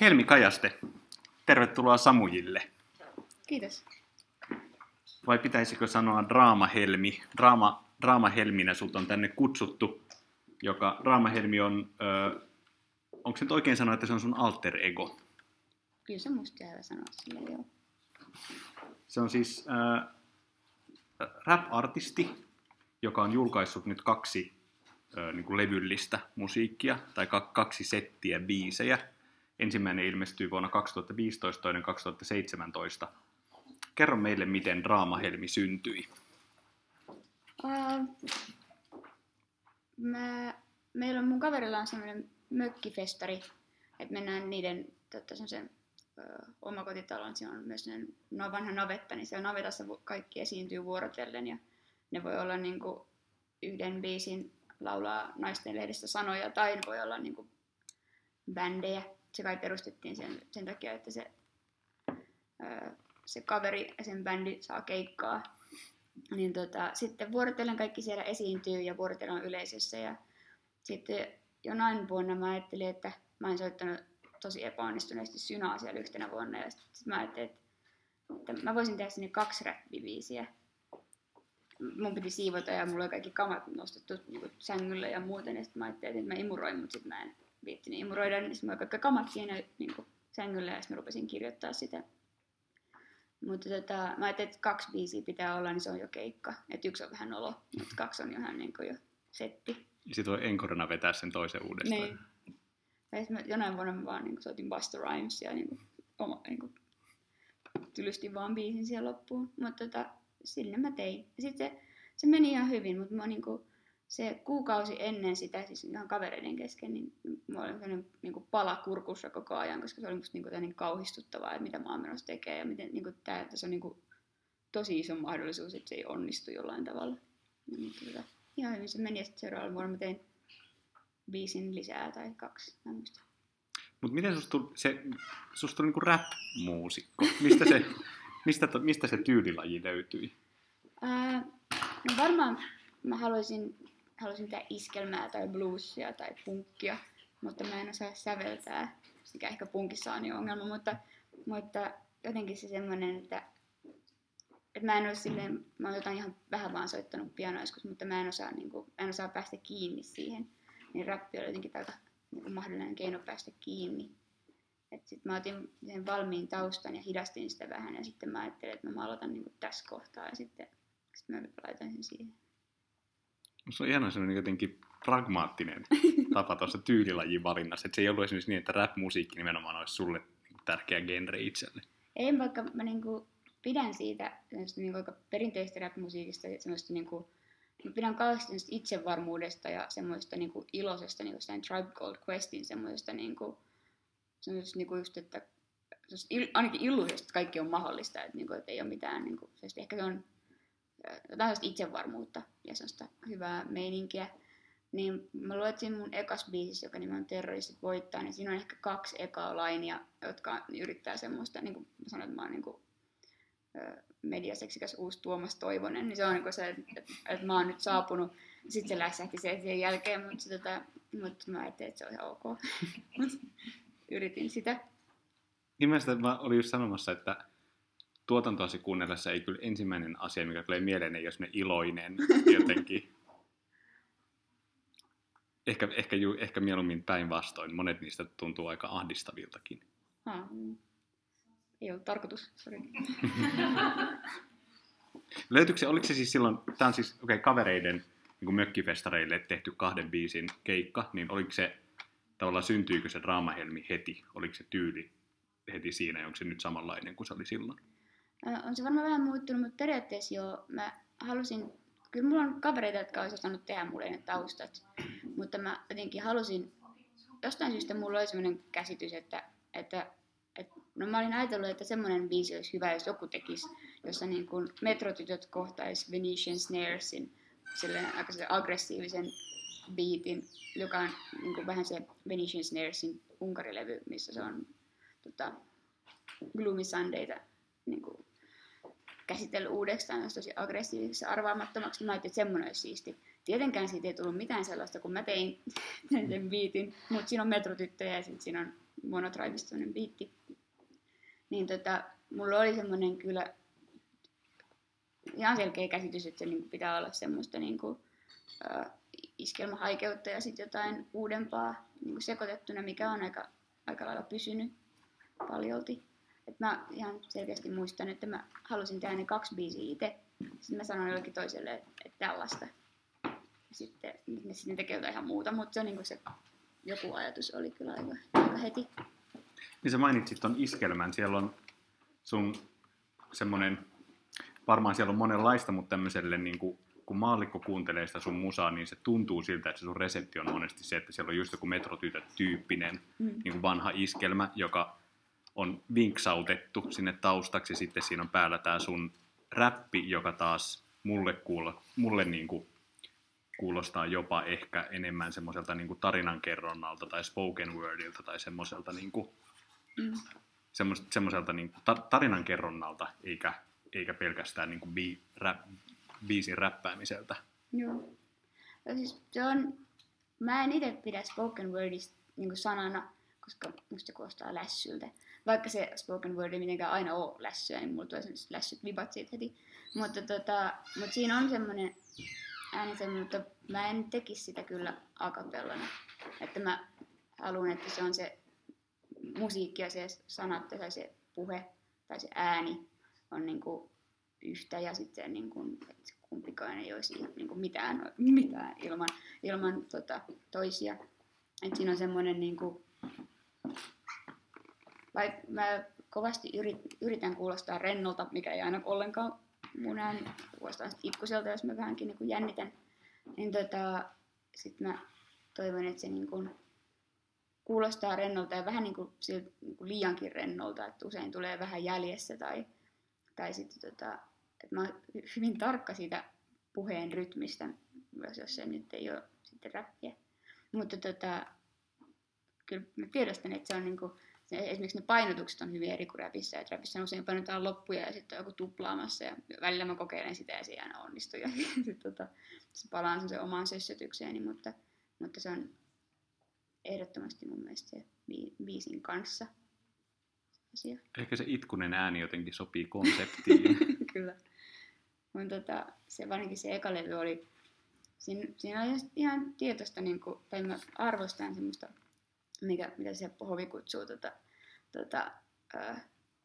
Helmi Kajaste, tervetuloa Samujille. Kiitos. Vai pitäisikö sanoa Draama-Helmi? Draama-Helminä sut on tänne kutsuttu, joka Draama-Helmi on, onko se nyt oikein sanoa, että se on sun alter ego? Kyllä se on musta hyvä sanoa sille, joo. Se on siis rap-artisti, joka on julkaissut nyt 2 niin kuin levyllistä musiikkia, tai 2 settiä biisejä. Ensimmäinen ilmestyi vuonna 2015, toinen 2017. Kerro meille, miten Draama-Helmi syntyi. Meillä on mun kaverilla on semmoinen mökkifestari, että mennään niiden omakotitalon, siinä on myös vanha navetta, niin siellä navetassa kaikki esiintyy vuorotellen ja ne voi olla niin kuin yhden biisin laulaa naisten lehdistä sanoja tai ne voi olla niin kuin bändejä. Se kai perustettiin sen takia, että se kaveri ja sen bändi saa keikkaa. Niin sitten vuorotellen kaikki siellä esiintyy ja vuorotellen yleisössä. Ja sitten jonain vuonna mä ajattelin, että mä en soittanut tosi epäonnistuneesti synaa siellä yhtenä vuonna. Ja sitten mä ajattelin, että mä voisin tehdä sinne 2 rap-biisiä. Mun piti siivota ja mulla oli kaikki kamat nostettu niin sängyllä ja muuten. Ja sitten mä ajattelin, että mä imuroin, mutta sitten mä en viittinyt imuroida. Niin sitten mä kaikki kamat siinä niin sängyllä ja sitten mä rupesin kirjoittaa sitä. Mutta mä ajattelin, että 2 biisiä pitää olla, niin se on jo keikka. Että 1 on vähän olo, mutta 2 on ihan niin jo setti. Ja sit voi enkorona vetää sen toisen uudestaan. Niin. Jonain vuonna mä vaan niin soitin Basta Rimes ja niin tylystin vaan biisin siihen loppuun. Mutta sille mä tein. Ja sit se meni ihan hyvin, mutta niin se kuukausi ennen sitä, siis ihan kavereiden kesken, niin mä olin sellainen niin pala kurkussa koko ajan, koska se oli musta niin kauhistuttavaa, että mitä mä oon menossa tekemään ja miten, niin tää, että se on niin tosi iso mahdollisuus, että se ei onnistu jollain tavalla. Niin, ihan hyvin se meni ja sitten seuraavalla vuonna mä tein 5 lisää tai 2. Mutta miten susta tuli niin rap-muusikko? Mistä se tyylilaji löytyi? No varmaan mä haluaisin tehdä iskelmää tai bluesia tai punkkia, mutta mä en osaa säveltää, mikä ehkä punkissa on niin ongelma, mutta jotenkin se semmoinen, että mä en ole silleen, mä oon jotain ihan vähän vaan soittanut pianoa joskus, mutta mä en osaa, niin kuin, en osaa päästä kiinni siihen, niin rappi oli jotenkin aika niin mahdollinen keino päästä kiinni. Sitten mä otin sen valmiin taustan ja hidastin sitä vähän ja sitten mä ajattelin, että mä aloitan niin kuin tässä kohtaa ja sitten mä laitan sen siihen. Se on ihana semmoinen jotenkin pragmaattinen tapa tuossa tyylilajin valinnassa. Että se ei ollut esimerkiksi niin, että rap-musiikki nimenomaan olisi sulle tärkeä genre itselle. Ei, vaikka mä niinku pidän siitä aika perinteistä rap-musiikista, niinku, mä pidän kauheasti itsevarmuudesta ja semmoista niinku iloisesta, niinku Tribe Called Questin semmoista niinku just, että ainakin illuisesta, että kaikki on mahdollista, että niinku, et ei ole mitään, niinku, ehkä se on jotain itsevarmuutta ja sellaista hyvää meininkiä, niin mä luetsin mun ekas biisissä, joka nimi on Terroristit voittaa, niin siinä on ehkä 2 ekaa lainia, jotka yrittää semmoista, niin kuin sanoin, että mä oon niin kuin mediaseksikäs uusi Tuomas Toivonen, niin se on niin kuin se, että mä oon nyt saapunut, sitten se lässähti sen jälkeen, mutta mä ajattelin, että se on ihan ok. Yritin sitä. Nimestä mä olin just sanomassa, että tuotantoasi kuunnellessa ei kyllä ensimmäinen asia, mikä tulee mieleen, ei ole semmoinen iloinen jotenkin. Ehkä mieluummin päinvastoin. Monet niistä tuntuu aika ahdistaviltakin. Ei ollut tarkoitus, sori. Löytyykö se, oliko se siis silloin, tämä on siis kavereiden niin mökkifestareille tehty 2 biisin keikka, niin oliko se, tavallaan syntyykö se Draama-Helmi heti? Oliko se tyyli heti siinä, onko se nyt samanlainen kuin se oli silloin? On se varmaan vähän muuttunut, mutta periaatteessa joo. Mä halusin, kyllä mulla on kavereita, jotka olisi osannut tehdä mulle ne taustat, mutta mä jotenkin halusin, jostain syystä mulla oli semmoinen käsitys, että no mä olin ajatellut, että semmoinen biisi olisi hyvä, jos joku tekisi, jossa niin kuin metrotytöt kohtaisi Venetian Snaresin, aika aggressiivisen biitin, joka on niin kuin vähän se Venetian Snaresin unkarilevy, missä se on Gloomy Sundayta niin kuin käsitellyt uudestaan, olisi tosi aggressiiviseksi arvaamattomaksi. Mä ajattelin, että semmoinen olisi siisti. Tietenkään siitä ei tullut mitään sellaista, kun mä tein sen biitin, mutta siinä on metrotyttöjä ja sitten siinä on monotraibistoinen biitti. Niin mulla oli semmoinen kyllä ihan selkeä käsitys, että se niin pitää olla semmoista niin kuin, iskelmähaikeutta ja sitten jotain uudempaa niin kuin sekoitettuna, mikä on aika lailla pysynyt paljolti. Et mä ihan selkeästi muistan, että mä halusin tehdä ne 2 biisiä itse. Sitten mä sanoin jollekin toiselle, että tällaista. Sitten ne sinne tekee jotain ihan muuta, mutta se, niin se joku ajatus oli kyllä aika heti. Niin sä mainitsit ton iskelmän. Siellä on sun semmonen, varmaan siellä on monenlaista, mutta tämmöiselle niin kun maallikko kuuntelee sitä sun musaa, niin se tuntuu siltä, että se sun resepti on monesti se, että siellä on just joku metrotytöt-tyyppinen niin vanha iskelmä, joka on vinksautettu sinne taustaksi. Sitten siinä on päällä tää sun räppi, joka taas mulle niin kuin kuulostaa jopa ehkä enemmän semmoiselta niin kuin tarinankerronnalta tai spoken wordilta tai semmoiselta, niin kuin, semmoiselta niin kuin tarinankerronnalta eikä pelkästään niin kuin biisin räppäämiseltä. Joo. Ja siis se on, mä en itse pidä spoken wordista niin kuin sanana, koska musta kuulostaa lässyltä. Vaikka se spoken word ei mitenkään aina ole lässyä, niin mulla tulee sellaiset lässyt vibat siitä heti. Mutta siinä on semmoinen ääniselmä, mutta mä en tekisi sitä kyllä akapellana. Että mä haluan, että se on se musiikki ja se sanat tai se puhe tai se ääni on niinku yhtä ja sitten niinku, että kumpikaan ei olisi niinku mitään ilman toisia. Et siinä on semmoinen niinku, vaikka mä kovasti yritän kuulostaa rennolta, mikä ei aina ollenkaan mun ääni kuulostaa itkuselta, jos mä vähänkin niin jännitän, niin sit mä toivon, että se niin kuin kuulostaa rennolta ja vähän niin kuin siltä, niin kuin liiankin rennolta, että usein tulee vähän jäljessä tai sitten että mä oon hyvin tarkka siitä puheen rytmistä, jos se nyt ei ole sitten räppiä. Mutta kyllä mä tiedostan, että se on niin kuin, esimerkiksi ne painotukset on hyvin eri kuin räpissä. Et räpissä usein painotetaan loppuja ja sitten on joku tuplaamassa. Ja välillä mä kokeilen sitä ja se ei aina onnistu. Ja sitten se palaan sen omaan sössötykseeni, mutta se on ehdottomasti mun mielestä se biisin kanssa asia. Ehkä se itkunen ääni jotenkin sopii konseptiin. Kyllä. Mun se varsinkin se eka levy oli, siinä oli ihan tietoista, niin kuin, tai mä arvostan semmoista, mitä se hovi kutsuu,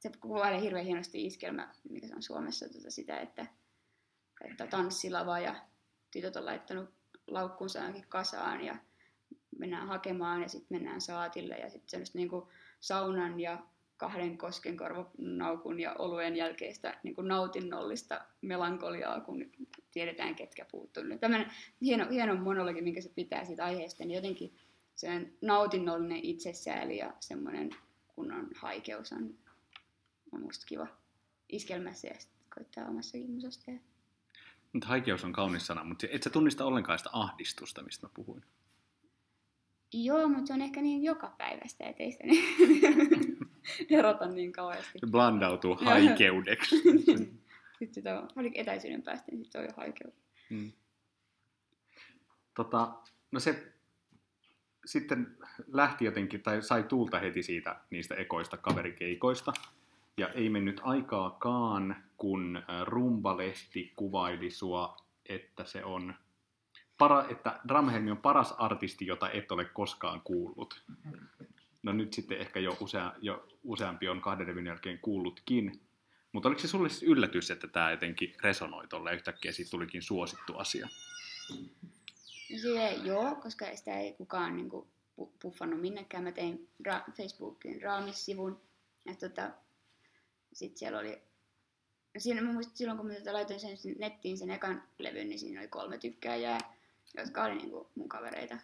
se kuvailee hirveän hienosti iskelmä, mikä se on Suomessa, sitä, että tanssilava ja tytöt on laittanut laukkuunsa johonkin kasaan ja mennään hakemaan ja sitten mennään saatille ja sitten semmoista niinku saunan ja 2 koskenkorvonaukun ja oluen jälkeistä niinku nautinnollista melankoliaa, kun tiedetään ketkä puuttuu. Tällainen hieno monologi, minkä se pitää siitä aiheesta, niin jotenkin se nautinnollinen itsesääli ja semmoinen kunnon haikeus on musta kiva iskelmässä ja sitten koittaa omassakin musassa. Mutta haikeus on kaunis sana, mutta et sä tunnista ollenkaan sitä ahdistusta, mistä mä puhuin. Joo, mutta se on ehkä niin jokapäiväistä, ettei sitä erota niin kauheasti. Se blandautuu haikeudeksi. Sitten sitä on etäisyyden päästä, niin sitten on jo haikeus. Mm. No se sitten lähti jotenkin, tai sai tuulta heti siitä niistä ekoista kaverikeikoista. Ja ei mennyt aikaakaan, kun Rumbalehti kuvaili sua, että se on että Draama-Helmi on paras artisti, jota et ole koskaan kuullut. No nyt sitten ehkä jo useampi on 2 revyn jälkeen kuullutkin. Mutta oliko se sulle yllätys, että tämä jotenkin resonoi tuolla ja yhtäkkiä siitä tulikin suosittu asia? Joo, koska sitä ei kukaan niin kuin, puffannut minnekään. Mä tein Facebookin Raamis-sivun. Ja sit siellä oli, mä muistin silloin kun mä laitoin sen nettiin sen ekan levyn, niin siinä oli 3 tykkääjää, jotka oli niin kuin, mun kavereita.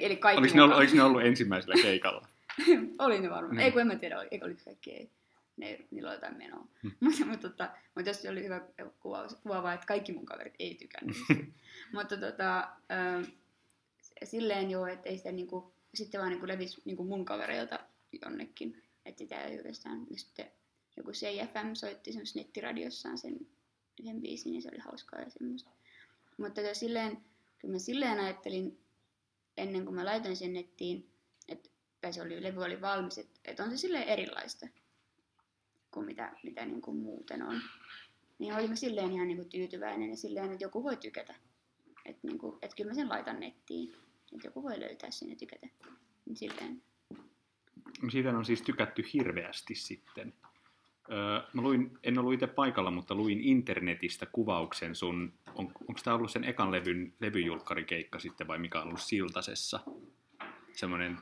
Eli kaikki oliko ne ollut ensimmäisellä keikalla? Oli ne varmaan. Ei kun en mä tiedä, eikö oli kaikki ei. Niillä oli jotain menoa. Mutta jos oli hyvä kuvaava, että kaikki mun kaverit ei tykännyt. Mutta silleen joo, että ei sitä niinku, sitten vaan niinku levisi niinku mun kavereilta jonnekin. Että sitä ei oikeastaan, sitten joku CFM soitti semmoisessa nettiradiossaan sen biisin, niin se oli hauskaa ja semmoista. Mutta silleen, kun mä silleen ajattelin, ennen kuin mä laitoin sen nettiin, että tai se oli, levy oli valmis, että on se silleen erilaista kuin mitä niin kuin muuten on. Niin olin mä silleen ihan niin kuin tyytyväinen ja silleen, että joku voi tykätä. Että niin kuin, kyllä mä sen laitan nettiin, että joku voi löytää sen ja tykätä. Niin silleen. Siitä on siis tykätty hirveästi sitten. Mä luin, en ollut itse paikalla, mutta luin internetistä kuvauksen sun, onko tää ollut sen ekan levyjulkkarikeikka sitten vai mikä on ollut Siltasessa? Semmoinen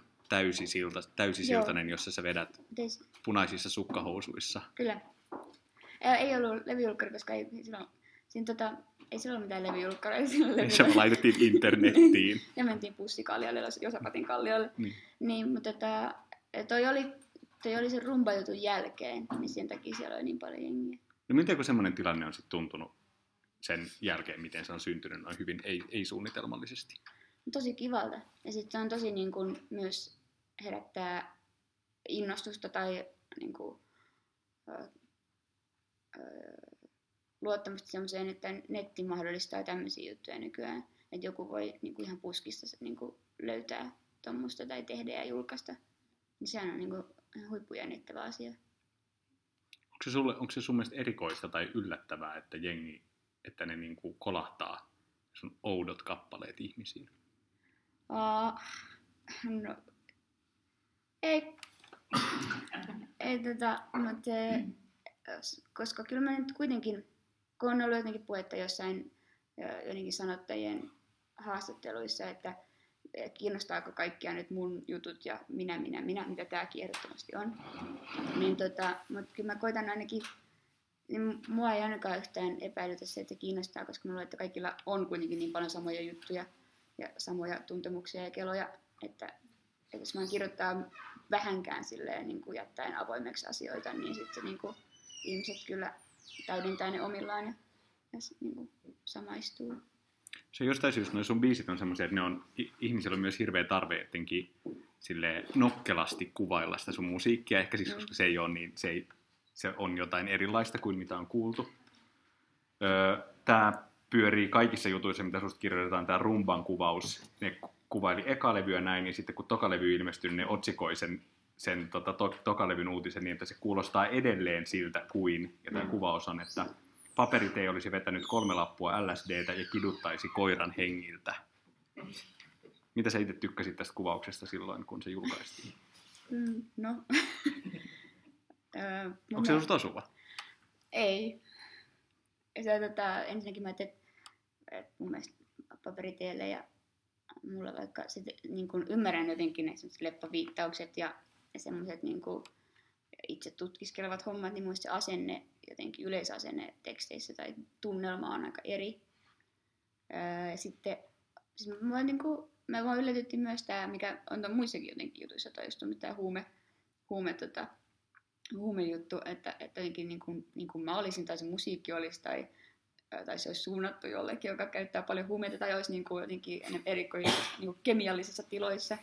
täysisiltainen, jossa sä vedät punaisissa sukkahousuissa. Kyllä. Ei ollut levyjulkkari, koska ei silloin, ei silloin mitään levyjulkkaria. Se laitettiin internettiin. Ja mentiin Pussikallialle, Josapatin kalliolle. Niin, mutta toi oli sen rumpajutun jälkeen, niin sen takia siellä oli niin paljon jengiä. No miten semmoinen tilanne on sitten tuntunut sen jälkeen, miten se on syntynyt noin hyvin ei-suunnitelmallisesti? Tosi kivalta. Ja sitten se on tosi niin kun, myös herättää innostusta tai niin kun, luottamusta semmoiseen, että netti mahdollistaa tämmöisiä juttuja nykyään. Että joku voi niin kun, ihan puskista niin kun, löytää tuommoista tai tehdä ja julkaista. Niin sehän on niin kun, huippujännittävä asia. Onko se sun mielestä erikoista tai yllättävää, että jengi, että ne niin kuin kolahtaa sun oudot kappaleet ihmisiin? No, ei, mutta koska kyllä mä nyt kuitenkin, kun on ollut jotenkin puhetta jossain jotenkin sanottajien haastatteluissa, että kiinnostaako kaikkia nyt mun jutut ja minä, mitä tääkin ehdottomasti on. Niin mut kyllä mä koitan ainakin, niin mua ei ainakaan yhtään epäilytä se, että kiinnostaa, koska mä luulen, että kaikilla on kuitenkin niin paljon samoja juttuja ja samoja tuntemuksia ja keloja, että jos mä kirjoittaa vähänkään silleen niin kuin jättäen avoimeksi asioita, niin sitten niin kuin ihmiset kyllä täydentää ne omillaan ja niin kuin samaistuu. Se jostain syystä sun biisit on semmoisia, että ne on, ihmisillä on myös hirveä tarve jotenkin silleen nokkelasti kuvailla sitä sun musiikkia. Ehkä siis, koska se ei ole niin, se on jotain erilaista kuin mitä on kuultu. Tää pyörii kaikissa jutuissa, mitä susta kirjoitetaan, tää rumban kuvaus. Ne kuvaili eka levyä näin, ja sitten kun toka levy ilmestyi, ne otsikoi sen toka levyn uutisen niin, että se kuulostaa edelleen siltä kuin, ja tää kuvaus on, että paperitei olisi vetänyt 3 lappua LSDtä ja kiduttaisi koiran hengiltä. Mitä sä itse tykkäsit tästä kuvauksesta silloin, kun se julkaistiin? No. Onko se susta osuva? Ei. Ensinnäkin mä ajattelin, että mun mielestä paperiteille ja mulla vaikka sit, niin kun ymmärrän jotenkin ne sellaiset leppäviittaukset ja sellaiset niin kun itse tutkiskelevat hommat, niin muista se asenne, jotenkin yleisasenne teksteissä tai tunnelma on aika eri. Sitten siis mä yllätyttiin myös tämä, mikä on muissakin jotenkin jutuissa, tai just tämä huumejuttu, että jotenkin niin kuin mä olisin, tai se musiikki olisi, tai se olisi suunnattu jollekin, joka käyttää paljon huumeita, tai olisi niin kuin jotenkin erikoisissa niin kuin kemiallisissa tiloissa.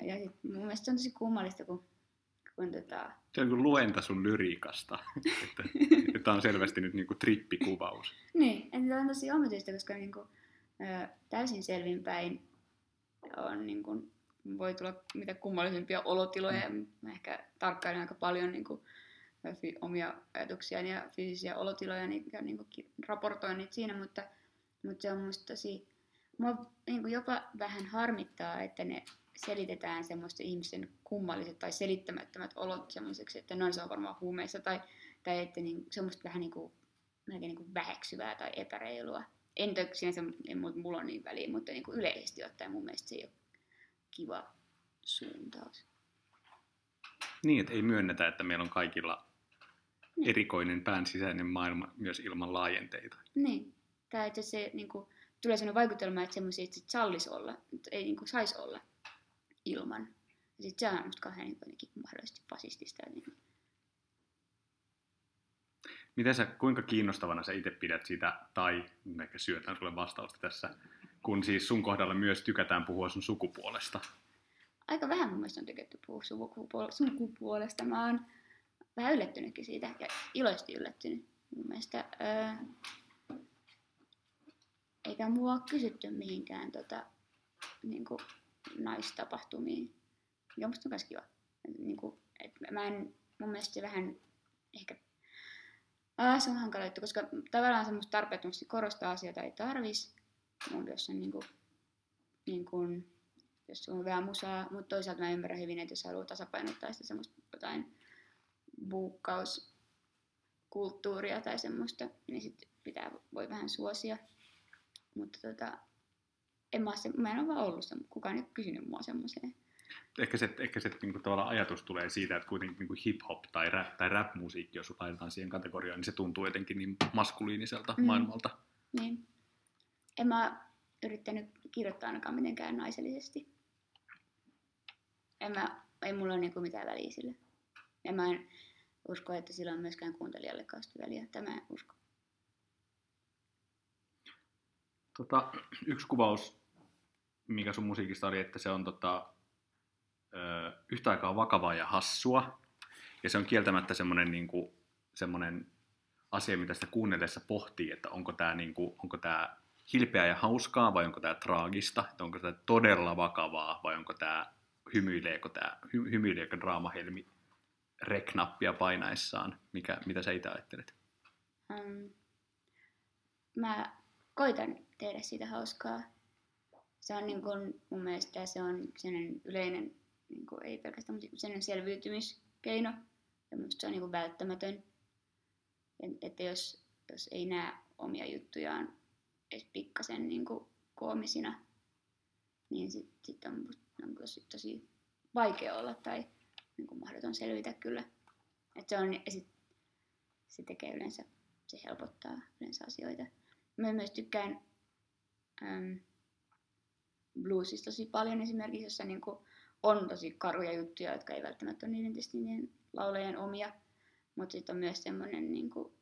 Ja sit mun mielestä se on tosi kummallista, Se on niin kuin luenta sun lyriikasta, että on selvästi nyt niin kuin trippikuvaus. Niin, tämä on tosi omituista, koska niin kuin, täysin selvinpäin on, niin kuin, voi tulla mitä kummallisimpia olotiloja. Mä ehkä tarkkailen aika paljon niin kuin, omia ajatuksiani ja fyysisiä olotiloja, niin kuin, raportoin niitä siinä, mutta se on musta tosi, mua niin kuin jopa vähän harmittaa, että ne selitetään semmoisten ihmisten kummalliset tai selittämättömät olot semmoiseksi, että noin se on varmaan huumeissa tai että niin, semmoista vähän niin kuin väheksyvää tai epäreilua. En toki sinänsä, mulla on niin väliä, mutta niin kuin yleisesti ottaen mun mielestä se ei ole kiva suuntaus. Niin, että ei myönnetä, että meillä on kaikilla erikoinen pään sisäinen maailma myös ilman laajenteita. Niin, tai että se niin kuin, tulee sellainen vaikutelma, että semmoisia että sallisi olla, mutta ei niin kuin saisi olla ilman. Ja sit se on musta kauhean jotenkin mahdollisesti fasistista. Kuinka kiinnostavana sä itse pidät sitä, tai ehkä syötän sulle vastausta tässä, kun siis sun kohdalla myös tykätään puhua sun sukupuolesta? Aika vähän mun mielestä on tykätty puhua sukupuolesta. Mä oon vähän yllättynytkin siitä, ja iloisesti yllättynyt mun mielestä. Eikä mua kysytty mihinkään naistapahtumiin Kyllä musta on myös kiva. Niinku, mun mielestä se vähän ehkä se on hankala juttu, koska tavallaan semmoista tarpeettomasti korostaa asioita ei tarvis. Mun jos on niinku, jos on vähän musaa, mutta toisaalta mä ymmärrän hyvin, että jos haluaa tasapainottaa sitä semmoista jotain buukkauskulttuuria tai semmoista, niin sit pitää voi vähän suosia. Mutta mä en ole vaan ollut semmoinen, kukaan ei ole kysynyt mua semmoiseen. Ehkä se niinku, tavallaan ajatus tulee siitä, että kuitenkin niinku hip-hop tai rap-musiikki, jos laitetaan siihen kategoriaan, niin se tuntuu jotenkin niin maskuliiniselta maailmalta. Niin. En mä yrittänyt kirjoittaa ainakaan mitenkään naisellisesti. Ei mulla ole niinku mitään väliä sille. En mä usko, että sillä on myöskään kuuntelijalle kausta väliä. Tämä en usko. Yksi kuvaus, mikä sun musiikista oli, että se on yhtä aikaa vakavaa ja hassua. Ja se on kieltämättä semmoinen asia, mitä sitä kuunnellessa pohtii, että onko tää hilpeää ja hauskaa vai onko tää traagista, että onko tää todella vakavaa vai onko tää hymyileekö Draama-Helmi rek-nappia painaessaan, mitä sä itse ajattelet? Mä koitan tehdä siitä hauskaa. Se on niin kuin, mun mielestä se on sellainen yleinen, niin kuin, ei pelkästään, mutta sellainen selviytymiskeino. Ja musta se on niin kuin välttämätön. Että jos ei näe omia juttujaan edes pikkasen niin kuin koomisina, niin sit on tosi vaikea olla tai niin kuin mahdoton selvitä kyllä. Et se on, ja se tekee yleensä, se helpottaa yleensä asioita. Mä myös tykkään bluesista tosi paljon esimerkiksi, jossa niin kuin on tosi karuja juttuja, jotka ei välttämättä ole niiden laulajien omia, mutta sitten on myös semmoinen niin kuin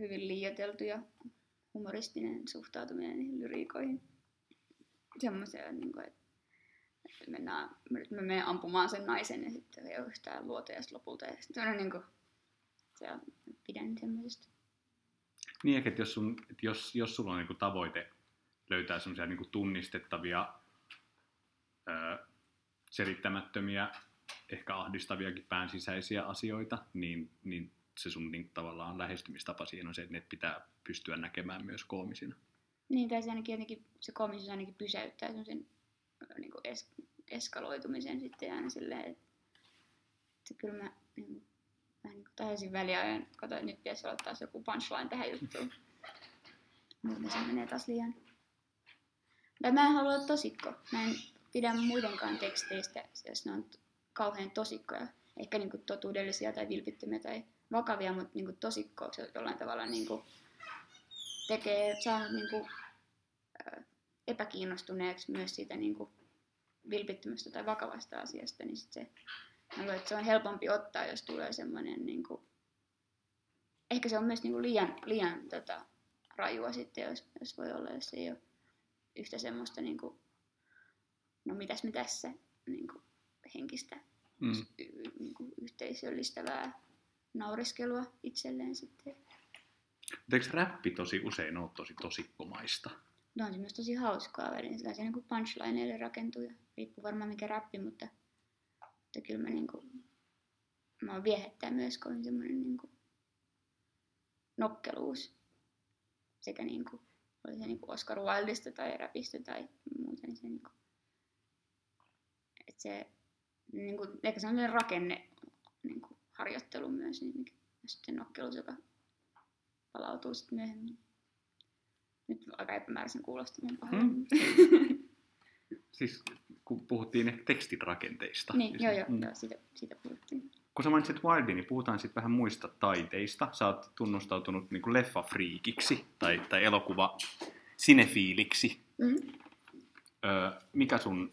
hyvin liioiteltu ja humoristinen suhtautuminen niihin lyriikoihin. Semmoisia, niin kuin, että mä menen ampumaan sen naisen ja sitten ei ole yhtään luoteessa lopulta. Ja sitten on niin kuin, se on, pidän semmoisesta. Niin ehkä, että jos sulla on niinku tavoite löytää semmoisia niinku tunnistettavia, selittämättömiä, ehkä ahdistaviakin päänsisäisiä asioita, niin se sun niinku tavallaan lähestymistapa siihen on se, että ne pitää pystyä näkemään myös koomisina. Niin, tai se ainakin se koomisuus ainakin pysäyttää semmoisen niinku eskaloitumisen sitten aina silleen, että kyllä mä täysin väliajan. Kato, nyt pitäisi olla taas joku punchline tähän juttuun. Muuten se menee taas liian. Tai mä en halua olla tosikko. Mä en pidä muidenkaan teksteistä, jos ne on kauhean tosikkoja. Ehkä niinku totuudellisia tai vilpittömiä tai vakavia, mutta niinku tosikkoiksi jollain tavalla niinku tekee, saa niinku epäkiinnostuneeksi myös siitä niinku vilpittömästä tai vakavasta asiasta. Niin sit se on helpompi ottaa, jos tulee semmoinen, niin kuin, ehkä se on myös niin kuin liian rajua sitten, jos voi olla, jos ei ole yhtä semmoista, niin kuin, no mitäs me tässä, niin kuin, henkistä, niin kuin, yhteisöllistävää naureskelua itselleen sitten. Eikö räppi tosi usein ole tosi tosikkomaista? No on se myös tosi hauskaa väliin, se niin kuin punchlineille rakentuu ja riippuu varmaan mikä räppi, mutta kyllä mä niinku mä viehättää myös, kun on semmoinen niinku nokkeluus sekä niinku oli se niinku Oscar Wildesta tai rapista tai muuta, niin se niinku et se niinku eikä semmoinen rakenne niinku harjoittelu myös, niin sitten nokkeluus, joka palautuu sitten myöhemmin. Nyt aika epämääräisen kuulostamaan pahoin. Siis kun puhuttiin tekstin rakenteista. Niin, joo, siitä puhuttiin. Kun sä mainitsit Wildin, niin puhutaan sitten vähän muista taiteista. Sä oot tunnustautunut niin kuin leffafriikiksi tai elokuva-sinefiiliksi. Mm-hmm. Mikä sun,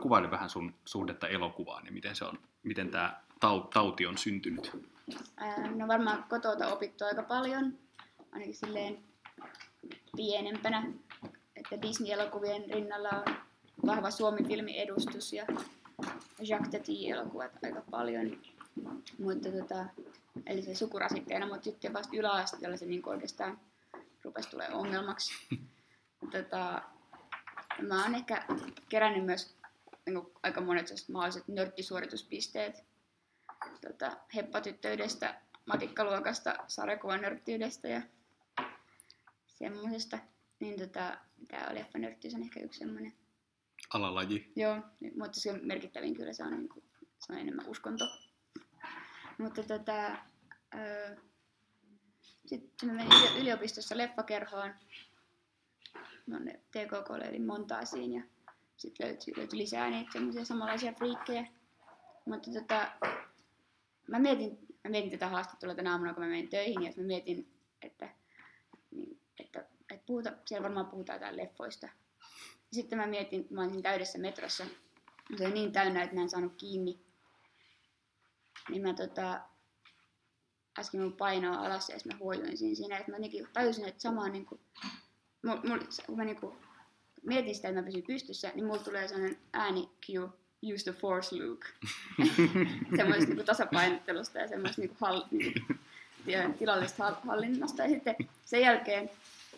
kuvaili vähän sun suhdetta elokuvaan, niin miten tämä tauti on syntynyt? No varmaan kotota opittu aika paljon, ainakin silleen pienempänä, että Disney-elokuvien rinnalla on vahva Suomi-filmin edustus ja Jacques Tati-elokuvat aika paljon, mutta eli se sukurasitteena, mutta sitten vasta yläasteella se niin oikeastaan rupesi tulemaan ongelmaksi. Mä oon ehkä kerännyt myös aika monet mahdolliset nörttisuorituspisteet heppatyttöydestä, matikkaluokasta, sarjakuvanörttiydestä ja semmoisesta. Niin tää oli leffanörttiys on ehkä yksi semmoinen alalaji. Joo, mutta se merkittävin kyllä se on, niin kuin, se on enemmän uskonto. Mutta sitten mä menin yliopistossa leffakerhoon. TKK:lle eli Montaasiin ja sitten löytyi lisää niitä semmoisia samanlaisia friikkejä. Mutta mä mietin tätä haastattelua tänä aamuna, kun mä menin töihin, ja mä mietin, että siellä varmaan puhutaan jotain leffoista. Ja sitten mä mietin, mä olin täydessä metrossa, se oli niin täynnä, että mä en saanut kiinni. Niin mä äsken mun painoa alas ja mä huojuin siinä, että mä jotenkin tajusin, että samaan niin kuin, kun mä niinku mietin sitä, että mä pysyn pystyssä, niin mulla tulee sellainen ääni cue, use the force, Luke. Semmoisesta niinku tasapainottelusta ja semmoisesta tilallisesta hallinnasta. Ja sitten sen jälkeen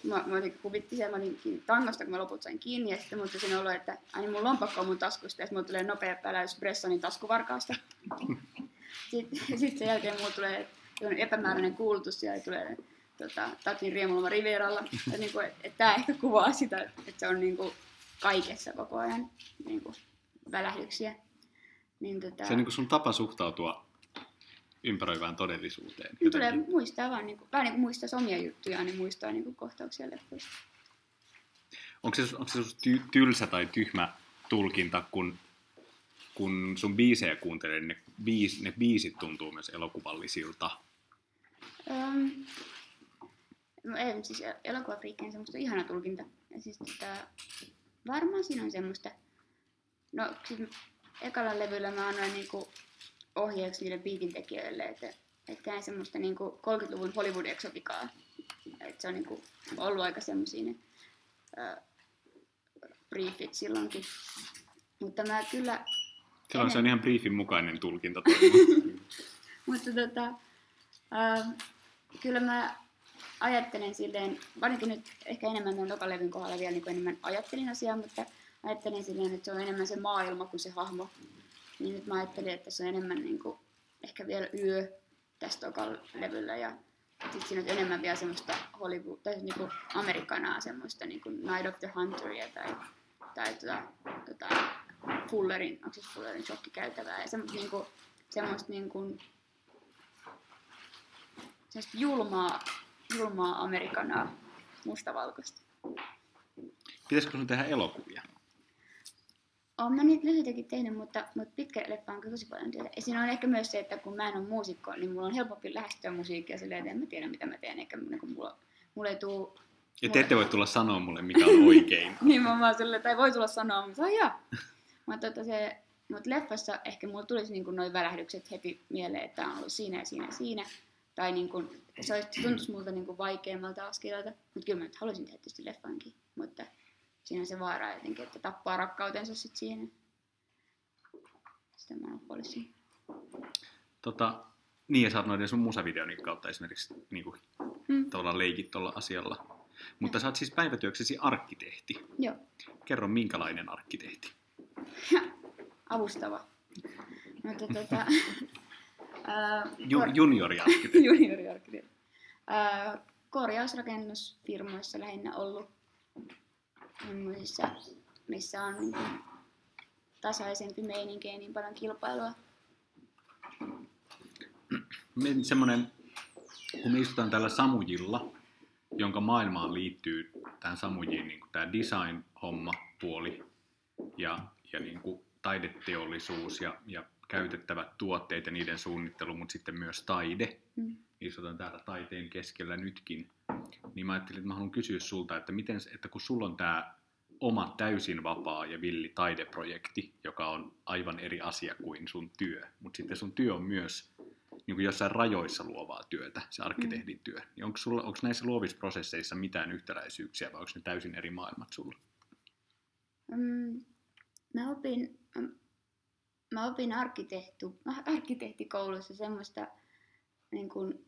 mä kuvittin sen, mä olin tangosta, kun mä loput sain kiinni. Ja sitten mulla tuli sen olo, että aina mun lompakko on mun taskusta ja sitten mulla tulee nopea päläys Bressonin taskuvarkaasta. Sitten sen jälkeen mulla tulee epämääräinen kuulutus ja tulee... Tatin Riemulma Riveralla. Niinku, tämä ehkä kuvaa sitä, että se on niinku kaikessa koko ajan niinku välähdyksiä. Niin, se on niinku sun tapa suhtautua ympäröivään todellisuuteen. Tulee muistaa vaan, niinku, vähän niin kuin muistaa omia juttuja, niin muistaa niinku kohtauksia leffoista. Onko se tylsä tai tyhmä tulkinta, kun sun biisejä kuuntelee, niin ne biisit tuntuu myös elokuvallisilta? No ei, siis elokuvafriikkien semmoista ihana tulkinta. Ja siis varmaan siinä on semmoista. No siis ekalla levyllä mä annoin niinku ohjeeksi niille biitintekijöille, että tehdään semmoista niinku 30-luvun Hollywood-eksotikaa. Että se on niinku ollut aika semmosia ne briefit silloinkin. Mutta mä kyllä... Silloin se on ihan briefin mukainen tulkinta. Mutta kyllä mä... ajattelen silleen, varsinkin nyt ehkä enemmän tuon lokalevyn kohdalla vielä niin enemmän ajattelin asiaa, mutta ajattelin silleen, että se on enemmän se maailma kuin se hahmo. Niin nyt mä ajattelin, että se on enemmän niin kuin, ehkä vielä yö tästä lokalevyllä ja sitten siinä on enemmän vielä semmoista Hollywood, tai niin kuin amerikanaa, semmoista niin kuin Night of the Hunteria tai Fullerin, onko se Fullerin shokkikäytävää ja semmoista niin kuin semmoista julmaa amerikanaa mustavalkoista. Pitäisikö sinun tehdä elokuvia? Olen minä niitä lyhyitäkin tehnyt, mutta pitkä leffa on kyllä tosi paljon työtä. Ja siinä on ehkä myös se, että kun mä en ole muusikko, niin mulla on helpompi lähestyä musiikkia silleen, että en mä tiedä mitä mä teen, eikä mulla ei tule... Ja te ette voi tulla sanoa mulle, mikä on oikein. Niin mä vaan silleen, tai voi tulla sanoa, mutta aijaa. Mutta leffassa ehkä mulla tulisi niinku noi välähdykset heti mieleen, että on ollut siinä ja siinä ja siinä. Tai niin kuin, se tuntuisi multa niin kuin vaikeammalta askelalta, mutta kyllä mä nyt haluaisin tehdä tietysti leffankin, mutta siinä on se vaara jotenkin, että tappaa rakkautensa sitten siinä. Sitä mä olen huolissani. Niin ja sä oot noiden sun musavideon kautta esimerkiksi niin kuin, tavallaan leikit tuolla asialla. Mutta sä oot siis päivätyöksesi arkkitehti. Joo. Kerro, minkälainen arkkitehti? Avustava. Mutta junioriarkkitehti. Junioriarkkitehti. Korjausrakennusfirmoissa lähinnä ollut, missä on niin tasaisempi meininki ja niin paljon kilpailua. Kun me istutaan täällä Samujilla, jonka maailmaan liittyy tähän Samujiin niin tämä design-homma puoli ja niin kuin taideteollisuus ja käytettävät tuotteet ja niiden suunnittelu, mutta sitten myös taide. Istutaan täällä taiteen keskellä nytkin. Niin mä ajattelin, että mä haluan kysyä sulta, että kun sulla on tämä oma täysin vapaa ja villi taideprojekti, joka on aivan eri asia kuin sun työ, mutta sitten sun työ on myös niin kuin jossain rajoissa luovaa työtä, se arkkitehdin työ. Niin onko näissä luovissa prosesseissa mitään yhtäläisyyksiä vai onko ne täysin eri maailmat sulla? Mä opin arkkitehtikoulussa semmoista niin kuin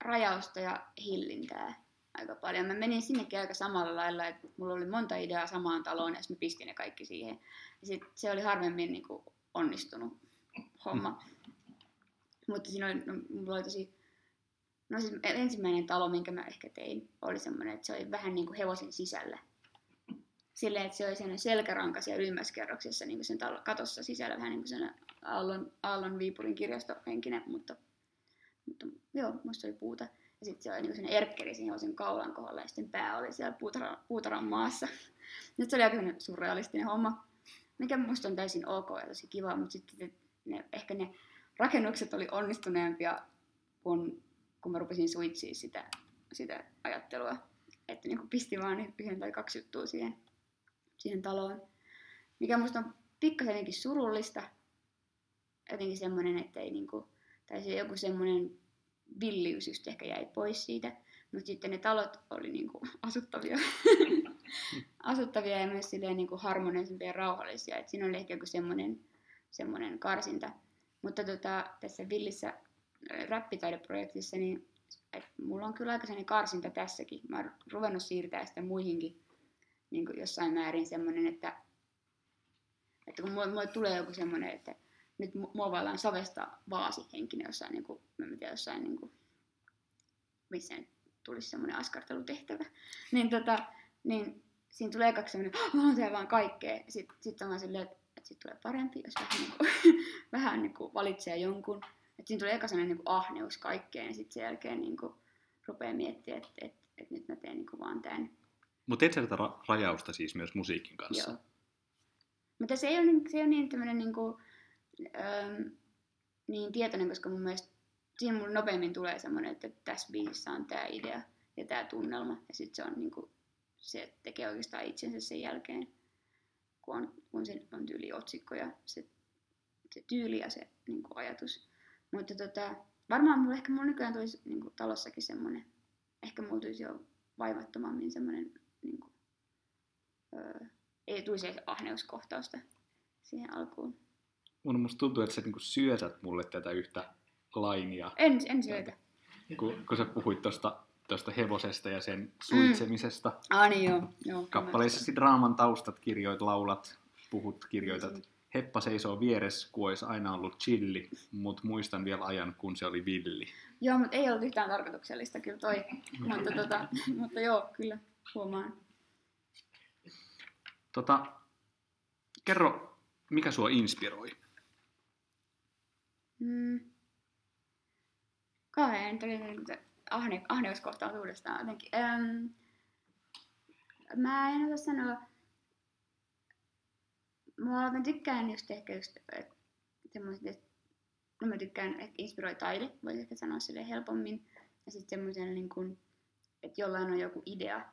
rajausta ja hillintää. aika paljon. Mä menin sinnekin aika samalla lailla, että mulla oli monta ideaa samaan taloon ja mä pistin ne kaikki siihen. Ja sit se oli harvemmin niin kuin onnistunut homma. Mutta siinä oli, mulla oli tosi... No siis ensimmäinen talo, minkä mä ehkä tein, oli semmoinen, että se oli vähän niin kuin hevosen sisällä. Silleen, että se oli sellainen selkäranka siellä ylmäskerroksessa niin kuin sen katossa sisällä, vähän niin kuin sellainen Aallon Viipurin kirjastohenkinen, mutta joo, musta oli puuta. Ja sitten se oli niin kuin sellainen erkkeri siinä hevosen kaulan kohdalla, ja sitten pää oli siellä puutaran maassa. Nyt se oli aika surrealistinen homma, mikä musta on täysin ok ja tosi kiva, mutta sitten ehkä ne rakennukset oli onnistuneempia kun mä rupesin suitsiin sitä ajattelua, että niin pistin vaan yhden tai kaksi juttua siihen taloon. Mikä musta on pikkasen jotenkin surullista, jotenkin semmoinen, että ei niin kuin, tai se joku semmoinen villiys just ehkä jäi pois siitä, mutta sitten ne talot oli niin kuin asuttavia ja myös silleen niin kuin harmonisempia ja rauhallisia, että siinä oli ehkä joku semmoinen karsinta. Mutta tässä villissä räppitaideprojektissa, niin mulla on kyllä aika sellainen karsinta tässäkin. Mä oon ruvennut siirtää sitä muihinkin niin kuin jossain määrin semmoinen, että kun mulle tulee joku semmoinen, että nyt muovaillaan savesta vaasihenkinen jossain, niin kuin, mä en tiedä, jossain niin kuin, missä nyt tulisi semmoinen askartelutehtävä, niin siinä tulee kaksi semmoinen, on siellä vaan kaikkea. Sitten on vaan silleen, että sit tulee parempi, jos vähän niin kuin valitsee jonkun. Et siinä tulee eka sellainen niin ahneus kaikkeen ja sitten sen jälkeen niin rupeaa miettimään, että nyt mä teen niin vaan tämän. Mutta et sä tätä rajausta siis myös musiikin kanssa? Joo. Mutta se ei ole niin tämmöinen niin tietoinen, koska mun mielestä siinä mun nopeammin tulee semmoinen, että tässä biisissä on tämä idea ja tämä tunnelma. Ja sitten se on niin kuin, se tekee oikeastaan itsensä sen jälkeen, kun se on tyyli otsikko ja se tyyli ja se niin kuin ajatus. Mutta varmaan mulla ehkä nykyään tulisi niin talossakin semmoinen, ehkä mulla tulisi jo vaivattomammin semmoinen, niin kuin, ei tulisi edes ahneuskohtausta siihen alkuun. Musta tuntuu, että sä niin syötät mulle tätä yhtä lainia. En syötä. Kun sä puhuit tuosta hevosesta ja sen suitsemisesta. Niin joo. Kappaleissasi draaman taustat, kirjoit, laulat, puhut, kirjoitat. Heppa seisoo vieressä, kun olisi aina ollut chilli, mutta muistan vielä ajan, kun se oli villi. Joo, mutta ei ollut yhtään tarkoituksellista kyllä toi, mutta joo, kyllä huomaan. Kerro, mikä sua inspiroi? Kauhean ahneuskohtaan uudestaan jotenkin. Mä en osaa sanoa. Mä tykkään just ehkä mä tykkään, että inspiroi taide, voisi ehkä sanoa silleen helpommin. Ja sitten semmoisen, niin kun, että jollain on joku idea,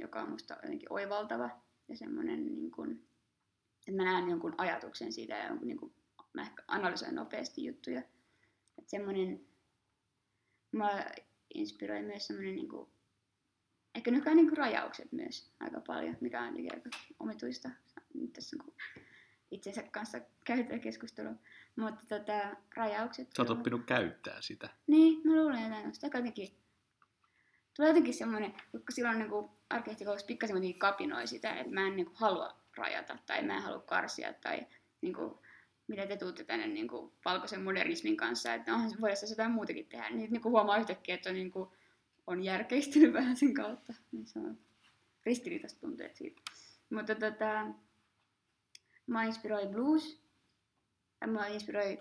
joka on musta jotenkin oivaltava. Ja semmoinen, niin kun, että mä näen jonkun ajatuksen siitä ja jonkun, niin kun, mä ehkä analysoin nopeasti juttuja. Että semmoinen, mä inspiroi myös semmoinen, niin kun, ehkä nykyään niin kun rajaukset myös aika paljon, mikä on aika omituista. Nyt tässä on itsensä kanssa käytää keskustelua, mutta rajaukset... Sä oot oppinut käyttää sitä. Niin, mä luulen jotain. Sitä jotenkin... Tulee jotenkin semmoinen, kun silloin niin arkkitehtikoulussa pikkasen jotenkin kapinoi sitä, että mä en niin kuin halua rajata tai mä en halua karsia tai niin kuin, mitä te tuutte tänne niin kuin valkoisen modernismin kanssa, että onhan se voidaan jotain muutakin tehdä. Niin kuin huomaa yhtäkkiä, että on järkeistynyt vähän sen kautta. Niin se on ristiriitaiset tunteet siitä. Mutta mä inspiroi blues, ja mä inspiroi...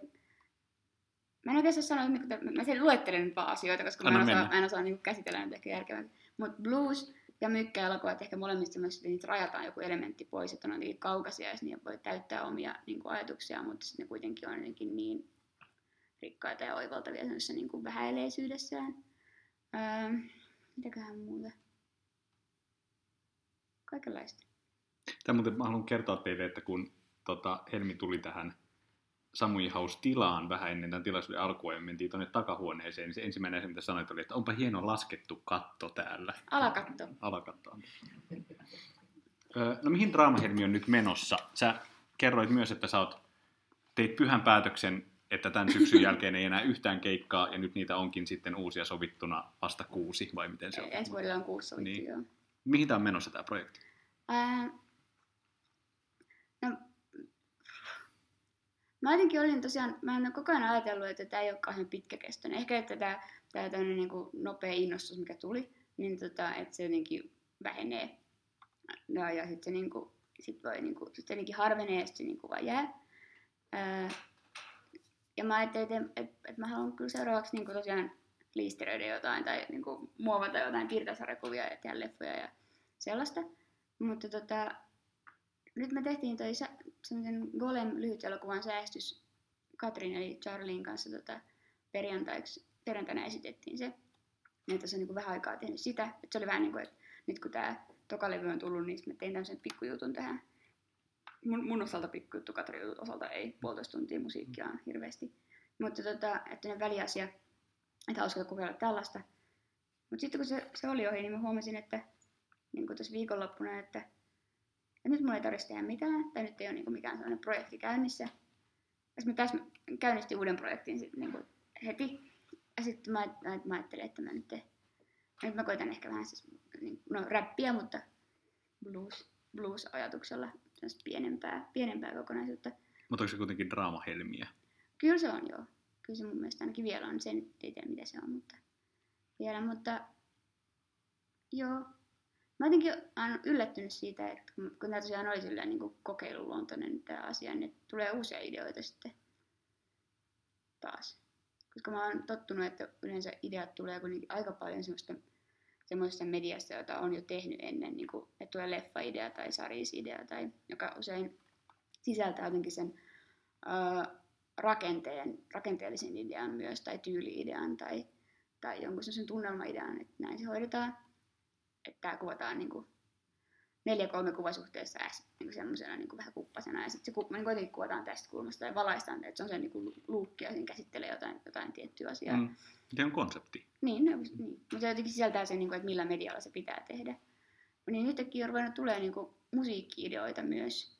Mä en oikeastaan sanoa, mä sen luettelen nyt vaan asioita, koska mä en osaa niinku käsitellä näitä ehkä järkevästi. Mutta blues ja mykkäelokuva, että ehkä molemmista niitä rajataan joku elementti pois, että on jotenkin kaukaisia, ja niitä voi täyttää omia niinku ajatuksia, mutta sitten ne kuitenkin on jotenkin niin rikkaita ja oivaltavia semmoisessa niinku vähäileisyydessään. Mitäköhän muuta? Kaikenlaista. Tämä muuten mä haluan kertoa teille, että kun Helmi tuli tähän Samuji House -tilaan vähän ennen tämän tilaisuuden alkua ja mentiin tuonne takahuoneeseen, niin se ensimmäinen asia, mitä sanoit, oli, että onpa hieno laskettu katto täällä. Alakatto. Alakatto. No mihin Draama-Helmi on nyt menossa? Sä kerroit myös, että sä teit pyhän päätöksen että tämän syksyn jälkeen ei enää yhtään keikkaa, ja nyt niitä onkin sitten uusia sovittuna vasta 6, vai miten se on? Ensi vuodella on 6 sovittu, niin. Joo. Mihin tämä on menossa, tämä projekti? No, mä jotenkin olin tosiaan, mä en ole koko ajan ajatellut, että tämä ei ole kauhean pitkäkestoinen. Ehkä että tämä tämmöinen niin kuin nopea innostus, mikä tuli, niin että se jotenkin vähenee. No, ja sitten se niin kuin, sit voi niin kuin, sit jotenkin harvenee ja sitten se niin kuin vaan jää. Ja mä ajattelin, että mä haluan kyllä seuraavaksi niin kuin tosiaan liisteröidä jotain tai niin kuin muovata jotain pirtasarjakuvia ja tehdä leffoja ja sellaista. Mutta nyt me tehtiin toi semmoisen Golem-lyhytelokuvan säästys Katrin eli Charlin kanssa perjantaina esitettiin se. Ja tässä on niin kuin vähän aikaa tehnyt sitä. Et se oli vähän niin kuin, että nyt kun tää tokalevy on tullut, niin mä tein tämmöisen pikkujutun tähän. Mun osalta pikkujuttu, Katrin osalta ei, 1,5 tuntia musiikkia on hirveästi. Mutta että ne väliasia, että hauska kokeilla tällaista. Mutta sitten kun se oli ohi, niin mä huomasin, että niin kuin tässä viikonloppuna, että nyt mulla ei tarvitse tehdä mitään, tai nyt ei ole niin kuin mikään sellainen projekti käynnissä. Ja mä tässä käynnistin uuden projektin sit, niin kuin heti. Ja sitten mä ajattelin, että mä nyt mä koitan ehkä vähän siis, no räppiä, mutta blues-ajatuksella. Sellaista pienempää kokonaisuutta. Mutta onko se kuitenkin draama-helmiä? Kyllä se on, joo. Kyllä se mun mielestä ainakin vielä on. Sen ei tiedä, mitä se on, mutta vielä. Mutta joo. Mä jotenkin olen yllättynyt siitä, että kun tämä tosiaan oli silleen niin kokeiluluontoinen tämä asia, niin tulee uusia ideoita sitten taas. Koska mä oon tottunut, että yleensä ideat tulee kuitenkin aika paljon semmoisesta mediasta, jota on jo tehnyt ennen, niin kuin, että tulee leffa-idea tai sarjisidea, tai, joka usein sisältää jotenkin sen rakenteellisen idean myös, tai tyyli-idean, tai jonkun sellaisen tunnelma-idean, että näin se hoidetaan. Että tämä kuvataan niin kuin 4:3 kuvasuhteessa niin semmoisena niin vähän kuppasena, ja sitten se niin kuitenkin kuvataan tästä kulmasta ja valaistaan, että se on se niin luukki, ja sen käsittelee jotain tiettyä asiaa. Se on konsepti. Niin. Mutta se jotenkin sisältää sen, että millä medialla se pitää tehdä. Niin nytkin on ruvennut tulemaan niin musiikki-ideoita myös,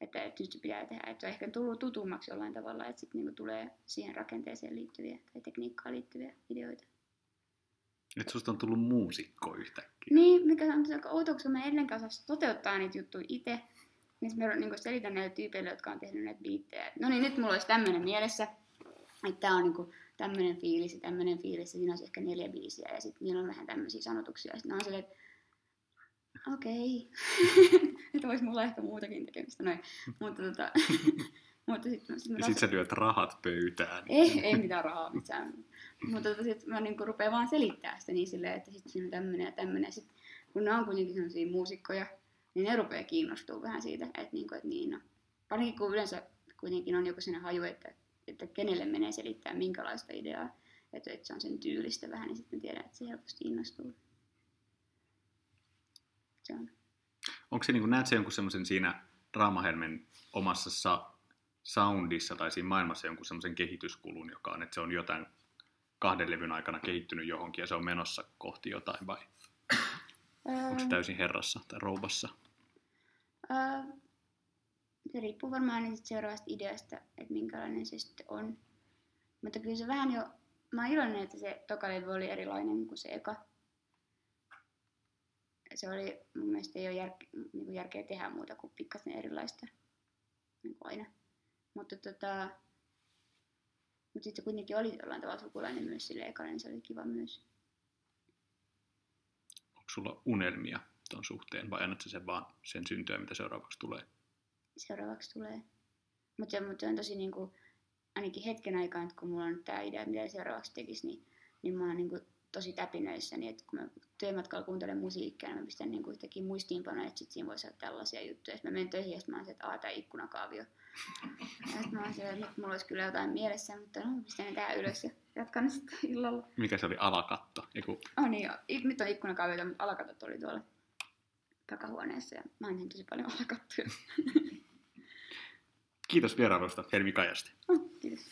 että nyt se pitää tehdä. Että se on ehkä tullut tutummaksi jollain tavalla, että sitten niin tulee siihen rakenteeseen liittyviä tai tekniikkaan liittyviä ideoita. Nyt susta on tullut muusikko yhtäkkiä. Niin, mikä on aika outoa, koska mä edelleenkin osassa toteuttaa niitä juttuja itse. Niin mä niin selitän näille tyypeille, jotka on tehnyt näitä biittejä. No niin, nyt mulla olisi tämmöinen mielessä, että tää on niinku tämmöinen fiilis, ja siinä on ehkä 4 biisiä, ja sitten niillä on vähän tämmöisiä sanotuksia, ja sitten on silleen, että okei, että olisi mulla ehkä muutakin tekemistä, noin. Mutta sitten sä lyöt rahat pöytään. Ei mitään rahaa mitään. Mutta sitten mä niinku rupean vaan selittämään sitä niin silleen, että sitten siinä on tämmöinen ja tämmöinen. Sitten kun ne on kuitenkin sellaisia muusikkoja, niin ne rupeaa kiinnostumaan vähän siitä, että niinku, et niin no. Varsinkin kun yleensä kuitenkin on joku sellainen haju, että kenelle menee selittää minkälaista ideaa, että se on sen tyylistä vähän, niin sitten tiedän, että se helposti innostuu. Se on. Onko se, niin kun näet se jonkun semmoisen siinä Draama-Helmen omassa soundissa tai siinä maailmassa jonkun semmoisen kehityskulun, joka on, että se on jotain 2 levyn aikana kehittynyt johonkin ja se on menossa kohti jotain, vai onko se täysin herrassa tai rouvassa? Se riippuu varmaan niin seuraavasta ideasta, että minkälainen se sitten on. Mutta kyllä se vähän jo, mä oon iloinen, että se toka levy oli erilainen kuin se eka. Se oli, mun mielestä ei ole järkeä tehdä muuta kuin pikkasen erilaista, niin kuin aina. Mutta mut sitten kuitenkin oli jollain tavalla sukulainen myös sille ekalle, niin se oli kiva myös. Onko sulla unelmia ton suhteen vai annatko sen vaan sen syntyä, mitä seuraavaksi tulee? Seuraavaksi tulee. Mutta se on tosi niinku, ainakin hetken aikaan, kun mulla on tää idea, mitä seuraavaksi tekisi, niin mä oon niinku tosi täpinöissäni, että kun mä työmatkalla kuuntelen musiikkia, niin mä pistän niinku yhtäkkiä muistiinpanoja, että sit siinä voi olla tällaisia juttuja. Sitten mä menen töihin ja sit mä oon se, että tää ikkunakaavio. Ja sit mä oon se, että nyt mulla olisi kyllä jotain mielessä, mutta no, pistän ne tähän ylös ja jatkan ne sitten illalla. Mikä se oli? Alakatto? Niin, nyt on ikkunakaavioita, mutta alakattot oli tuolla takahuoneessa ja mä oon tehnyt tosi paljon alakattoja. Kiitos vierailusta, Helmi Kajaste. Kiitos.